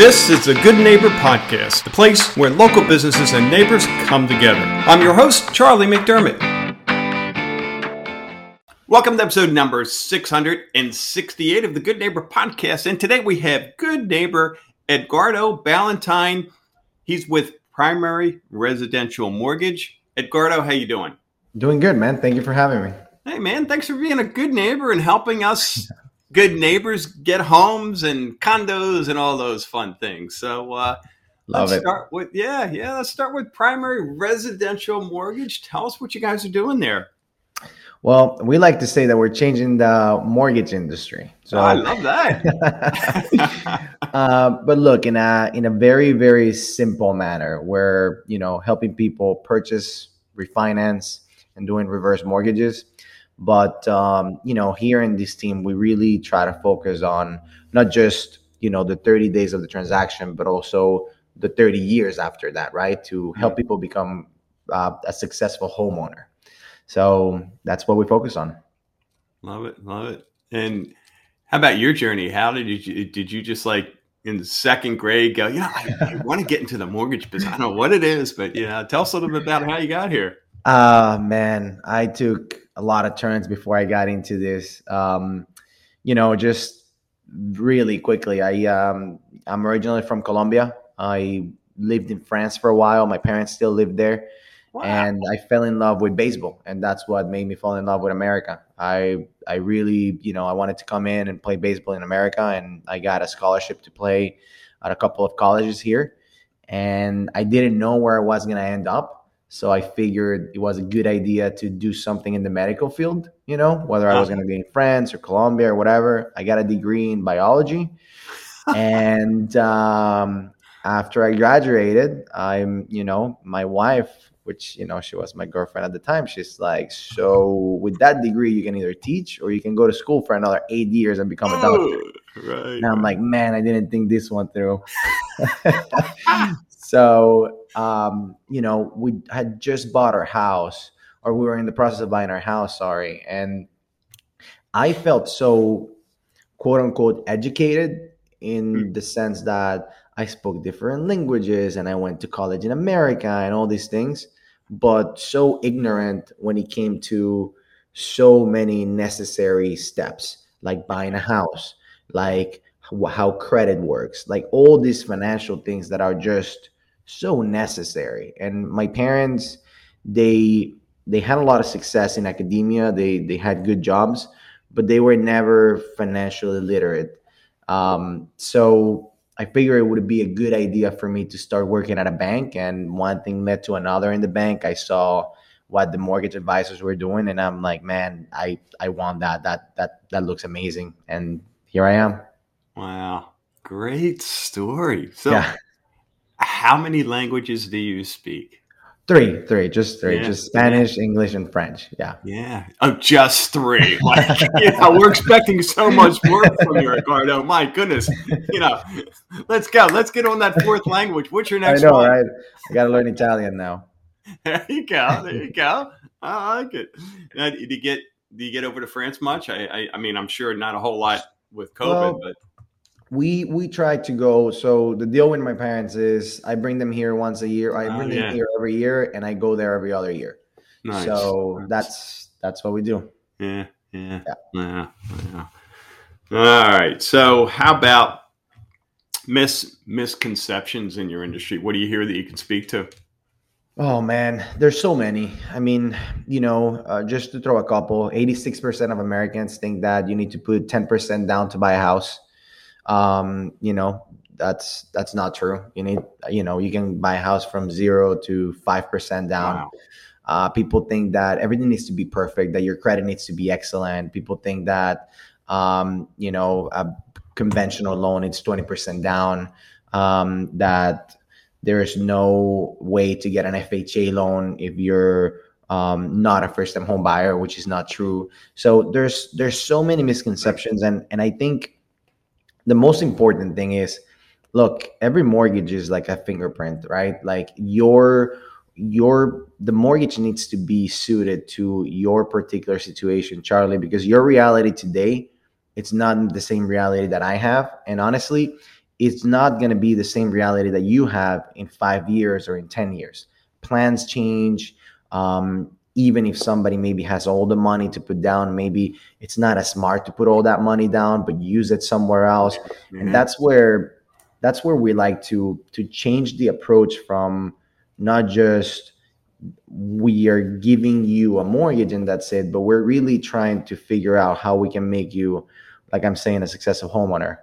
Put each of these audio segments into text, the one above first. This is the Good Neighbor Podcast, the place where local businesses and neighbors come together. I'm your host, Charlie McDermott. Welcome to episode number 668 of the Good Neighbor Podcast. And today we have good neighbor Edgardo Ballantyne. He's with Primary Residential Mortgage. Edgardo, how you doing? Doing good, man. Thank you for having me. Hey, man. Thanks for being a good neighbor and helping us good neighbors get homes and condos and all those fun things. So let's start with Primary Residential Mortgage. Tell us what you guys are doing there. Well, we like to say that we're changing the mortgage industry. So I love that. But look, in a very, very simple manner, we're helping people purchase, refinance, and doing reverse mortgages. But, here in this team, we really try to focus on not just, the 30 days of the transaction, but also the 30 years after that, right? To help people become a successful homeowner. So that's what we focus on. Love it. Love it. And how about your journey? How did you just like in second grade go, I want to get into the mortgage business. I don't know what it is, but tell us a little bit about how you got here. Man, I took a lot of turns before I got into this. Just really quickly, I'm originally from Colombia. I lived in France for a while. My parents still lived there. Wow. And I fell in love with baseball, and that's what made me fall in love with America. I really, I wanted to come in and play baseball in America, and I got a scholarship to play at a couple of colleges here, and I didn't know where I was going to end up. So I figured it was a good idea to do something in the medical field, whether I was going to be in France or Colombia or whatever. I got a degree in biology. And after I graduated, my wife, which, she was my girlfriend at the time. She's like, so with that degree, you can either teach or you can go to school for another 8 years and become a doctor. Right. And I'm like, man, I didn't think this one through. So... we had just bought our house, or we were in the process of buying our house, sorry. And I felt so, quote unquote, educated in the sense that I spoke different languages and I went to college in America and all these things, but so ignorant when it came to so many necessary steps, like buying a house, like how credit works, like all these financial things that are just so necessary. And my parents, they had a lot of success in academia. They had good jobs, but they were never financially literate. So I figured it would be a good idea for me to start working at a bank, and one thing led to another in the bank. I saw what the mortgage advisors were doing, and I'm like, man, I want that. That looks amazing. And here I am. Wow. Great story. So yeah. How many languages do you speak? Three. Yeah. Just Spanish, English, and French. Yeah. Yeah. Oh, just three. Like, we're expecting so much more from you, Ricardo. My goodness. Let's go. Let's get on that fourth language. What's your next one? Right? I got to learn Italian now. There you go. I like it. Now, do you get over to France much? I mean, I'm sure not a whole lot with COVID, but. We try to go. So the deal with my parents is I bring them here once a year. I bring them here every year, and I go there every other year. Nice. So that's what we do. Yeah. All right. So how about misconceptions in your industry? What do you hear that you can speak to? Oh, man, there's so many. I mean, just to throw a couple, 86% of Americans think that you need to put 10% down to buy a house. That's not true. You need, you can buy a house from 0 to 5% down. Wow. People think that everything needs to be perfect, that your credit needs to be excellent. People think that, a conventional loan, it's 20% down, that there is no way to get an FHA loan if you're, not a first-time home buyer, which is not true. So there's so many misconceptions. And I think, the most important thing is, look, every mortgage is like a fingerprint, right? Like the mortgage needs to be suited to your particular situation, Charlie, because your reality today, it's not the same reality that I have. And honestly, it's not going to be the same reality that you have in 5 years or in 10 years. Plans change. Even if somebody maybe has all the money to put down, maybe it's not as smart to put all that money down, but use it somewhere else. Mm-hmm. And that's where we like to change the approach from not just we are giving you a mortgage and that's it, but we're really trying to figure out how we can make you, like I'm saying, a successful homeowner.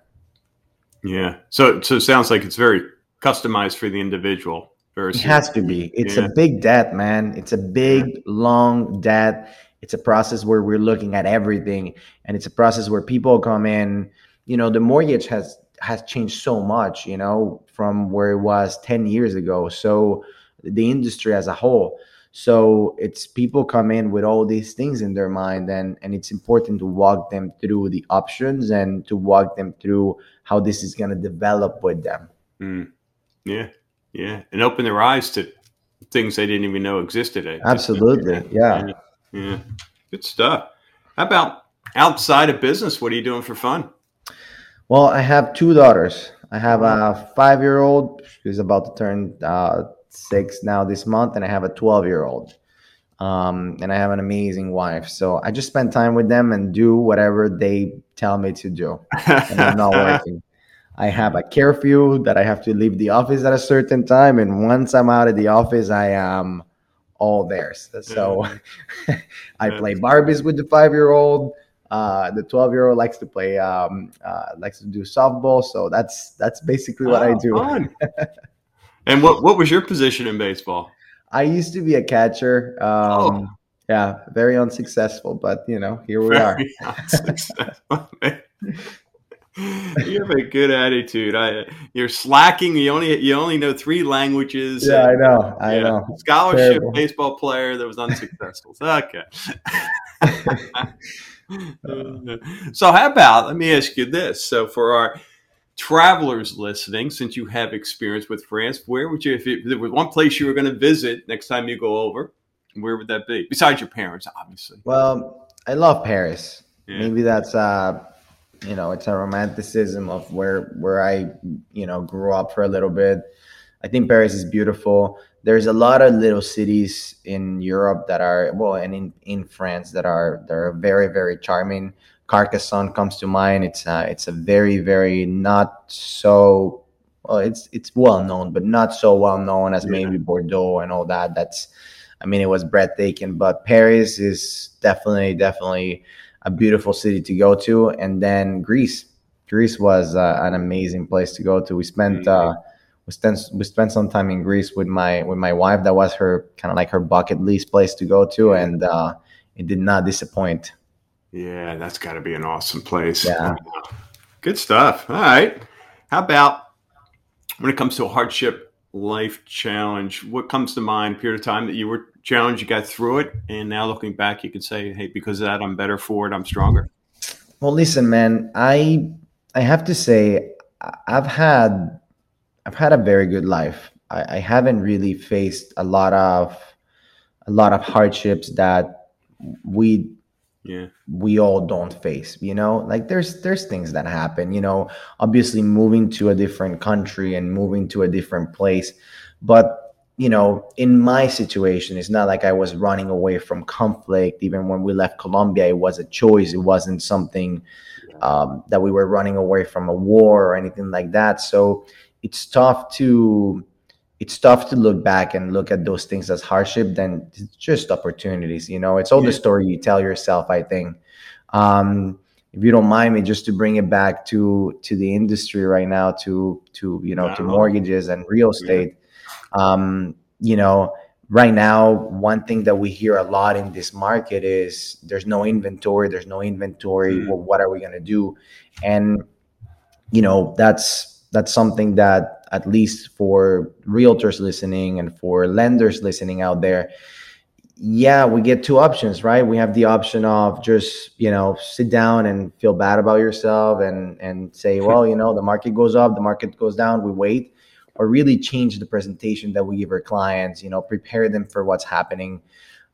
Yeah. So it sounds like it's very customized for the individual. Versus, it has to be. It's a big debt, man. It's a big, long debt. It's a process where we're looking at everything. And it's a process where people come in, you know, the mortgage has changed so much, you know, from where it was 10 years ago. So the industry as a whole. So it's people come in with all these things in their mind, and it's important to walk them through the options and to walk them through how this is going to develop with them. Mm. Yeah. Yeah. And open their eyes to things they didn't even know existed. Absolutely. Yeah. Yeah. Good stuff. How about outside of business? What are you doing for fun? Well, I have two daughters. I have a 5-year-old who's about to turn 6 now this month, and I have a 12-year-old. And I have an amazing wife. So I just spend time with them and do whatever they tell me to do. And I'm not working. I have a curfew that I have to leave the office at a certain time. And once I'm out of the office, I am all theirs. So I play Barbies with the 5-year-old. The 12-year-old likes to play, likes to do softball. So that's basically what I do. And what was your position in baseball? I used to be a catcher. Yeah, very unsuccessful, but you know, here we are. You have a good attitude. You're slacking. You only know 3 languages. Yeah, and, I know. Scholarship Terrible. Baseball player that was unsuccessful. Okay. So how about, let me ask you this. So for our travelers listening, since you have experience with France, where would you, if there was one place you were going to visit next time you go over, where would that be? Besides your parents, obviously. Well, I love Paris. Yeah. Maybe that's... you know, it's a romanticism of where I, you know, grew up for a little bit. I think Paris is beautiful. There's a lot of little cities in Europe that are, well, and in France that are very, very charming. Carcassonne comes to mind. It's a very, very not so, well, it's well known, but not so well known as maybe Bordeaux and all that. That's, I mean, it was breathtaking, but Paris is definitely a beautiful city to go to. And then Greece was an amazing place to go to. We spent some time in Greece with my wife. That was her kind of like her bucket list place to go to, and it did not disappoint. Yeah, that's got to be an awesome place. Yeah, good stuff. All right, how about when it comes to a hardship life challenge, what comes to mind? Period of time that you were challenged, you got through it, and now looking back, you can say, hey, because of that, I'm better for it, I'm stronger. Well, listen, man, I have to say I've had a very good life. I haven't really faced a lot of hardships that we all don't face, you know, like there's things that happen, you know, obviously moving to a different country and moving to a different place. But, you know, in my situation, it's not like I was running away from conflict. Even when we left Colombia, it was a choice. It wasn't something that we were running away from a war or anything like that. So it's tough to look back and look at those things as hardship than just opportunities. You know, it's all the story you tell yourself, I think. If you don't mind me, just to bring it back to the industry right now, to you know, to mortgages and real estate. You know, right now, one thing that we hear a lot in this market is there's no inventory. Mm-hmm. Well, what are we going to do? And, you know, that's something that, at least for realtors listening and for lenders listening out there, we get two options, right? We have the option of just, you know, sit down and feel bad about yourself and say, well, you know, the market goes up, the market goes down, we wait, or really change the presentation that we give our clients, you know, prepare them for what's happening.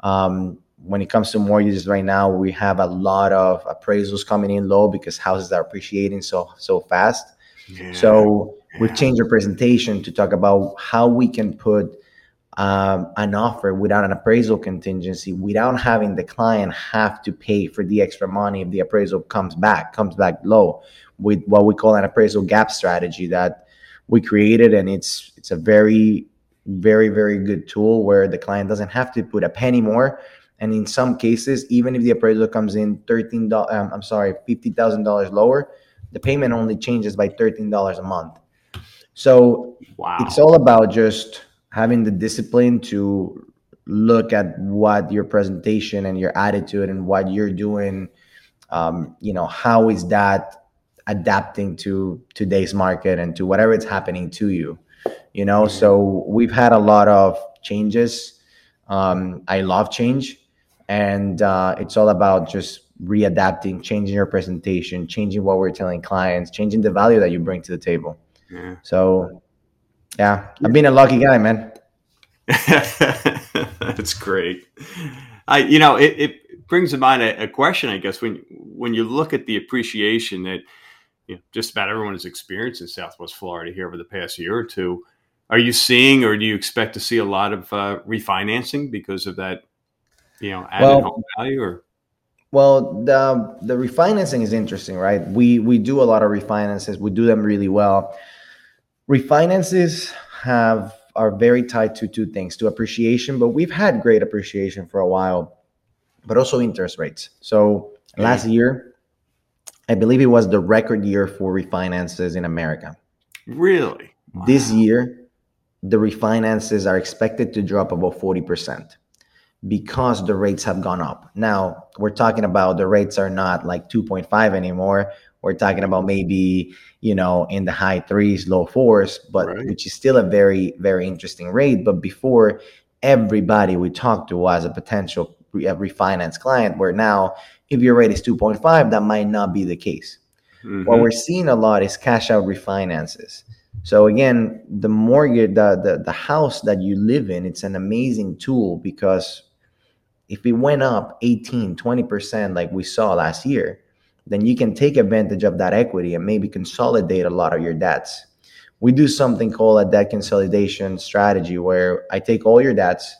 When it comes to mortgages right now, we have a lot of appraisals coming in low because houses are appreciating so fast. Yeah. So we've changed our presentation to talk about how we can put an offer without an appraisal contingency, without having the client have to pay for the extra money if the appraisal comes back low, with what we call an appraisal gap strategy that we created. And it's a very, very, very good tool where the client doesn't have to put a penny more. And in some cases, even if the appraisal comes in $50,000 lower, the payment only changes by $13 a month. So It's all about just having the discipline to look at what your presentation and your attitude and what you're doing, how is that adapting to today's market and to whatever it's happening to you, you know? So we've had a lot of changes. I love change. And it's all about just readapting, changing your presentation, changing what we're telling clients, changing the value that you bring to the table. Yeah. So... yeah, I've been a lucky guy, man. That's great. It brings to mind a question, I guess, when you look at the appreciation that just about everyone has experienced in Southwest Florida here over the past year or two. Are you seeing, or do you expect to see a lot of refinancing because of that, added home value? Or? Well, the refinancing is interesting, right? We do a lot of refinances. We do them really well. Refinances are very tied to two things, to appreciation, but we've had great appreciation for a while, but also interest rates. So last year, I believe it was the record year for refinances in America. Really? Wow. This year, the refinances are expected to drop about 40% because the rates have gone up. Now, we're talking about the rates are not like 2.5 anymore. We're talking about maybe, in the high 3s, low 4s, but right, which is still a very, very interesting rate. But before, everybody we talked to was a potential refinance client, where now if your rate is 2.5, that might not be the case. Mm-hmm. What we're seeing a lot is cash out refinances. So again, the mortgage, the house that you live in, it's an amazing tool, because if it went up 18, 20% like we saw last year, then you can take advantage of that equity and maybe consolidate a lot of your debts. We do something called a debt consolidation strategy, where I take all your debts.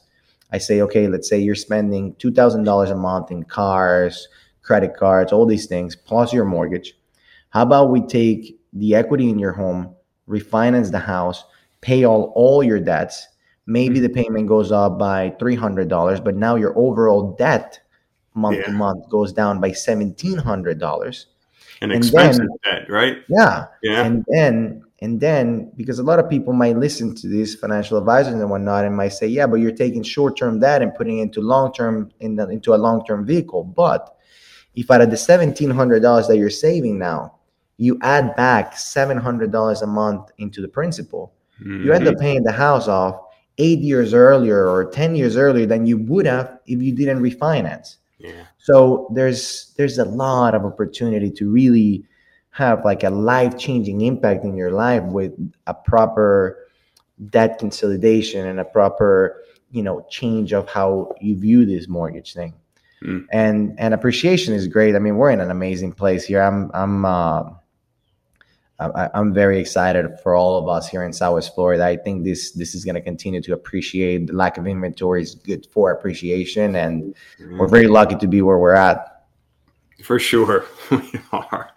I say, okay, let's say you're spending $2,000 a month in cars, credit cards, all these things, plus your mortgage. How about we take the equity in your home, refinance the house, pay all your debts. Maybe the payment goes up by $300, but now your overall debt month to month goes down by $1,700. An expensive debt, right? Yeah. Yeah. And then because a lot of people might listen to these financial advisors and whatnot and might say, yeah, but you're taking short-term debt and putting it into long-term into a long-term vehicle. But if out of the $1,700 that you're saving now, you add back $700 a month into the principal, you end up paying the house off 8 years earlier or 10 years earlier than you would have if you didn't refinance. Yeah. So there's a lot of opportunity to really have like a life-changing impact in your life with a proper debt consolidation and a proper, change of how you view this mortgage thing. Mm. And appreciation is great. I mean, we're in an amazing place here. I'm very excited for all of us here in Southwest Florida. I think this is going to continue to appreciate. The lack of inventory is good for appreciation, and we're very lucky to be where we're at. For sure, we are.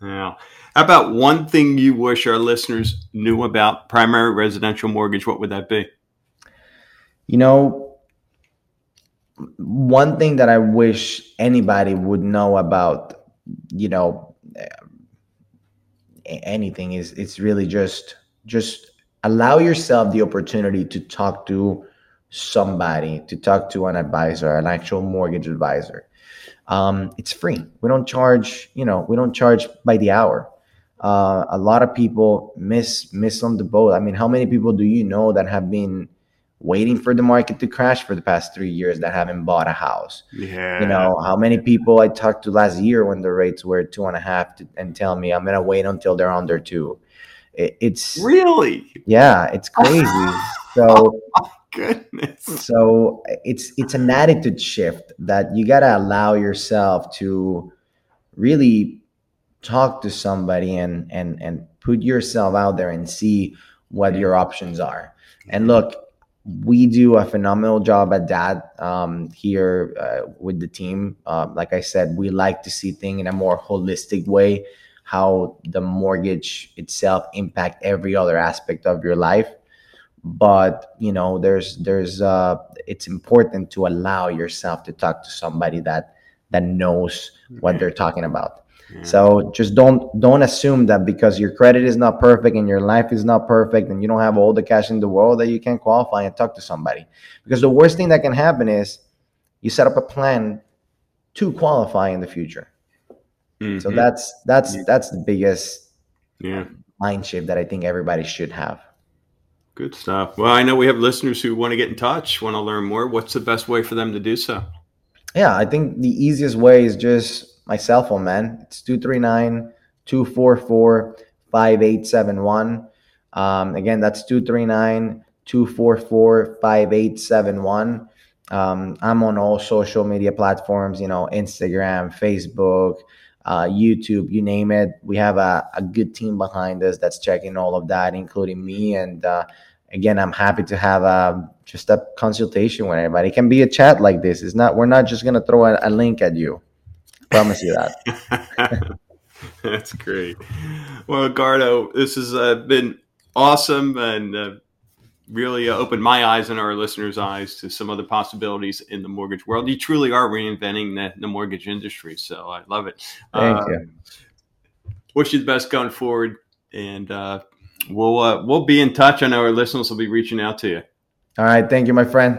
Now, how about one thing you wish our listeners knew about primary residential mortgage? What would that be? One thing that I wish anybody would know about, anything, is it's really just allow yourself the opportunity to talk to somebody, to talk to an advisor, an actual mortgage advisor. It's free. We don't charge, by the hour. A lot of people miss on the boat. I mean, how many people do you know that have been waiting for the market to crash for the past 3 years that haven't bought a house? Yeah. How many people I talked to last year when the rates were 2.5 and tell me I'm going to wait until they're under 2. It's really, yeah, it's crazy. So, oh, goodness. So it's an attitude shift that you got to allow yourself to really talk to somebody and put yourself out there and see what your options are. And look, we do a phenomenal job at that here with the team. Like I said, we like to see things in a more holistic way, how the mortgage itself impact every other aspect of your life. But, you know, there's it's important to allow yourself to talk to somebody that knows what they're talking about. Yeah. So just don't assume that because your credit is not perfect and your life is not perfect and you don't have all the cash in the world that you can qualify and talk to somebody. Because the worst thing that can happen is you set up a plan to qualify in the future. Mm-hmm. So that's the biggest mind shift that I think everybody should have. Good stuff. Well, I know we have listeners who want to get in touch, want to learn more. What's the best way for them to do so? Yeah, I think the easiest way is just my cell phone, man. It's 239-244-5871. Again, that's 239-244-5871. I'm on all social media platforms, you know, Instagram, Facebook, YouTube, you name it. We have a good team behind us that's checking all of that, including me. And again, I'm happy to have just a consultation with everybody. It can be a chat like this. It's not, we're not just going to throw a link at you. Promise you that. That's great. Well, Edgardo, this has been awesome and really opened my eyes and our listeners' eyes to some other possibilities in the mortgage world. You truly are reinventing the mortgage industry, so I love it. Thank you. Wish you the best going forward, and we'll be in touch. I know our listeners will be reaching out to you. All right. Thank you, my friend.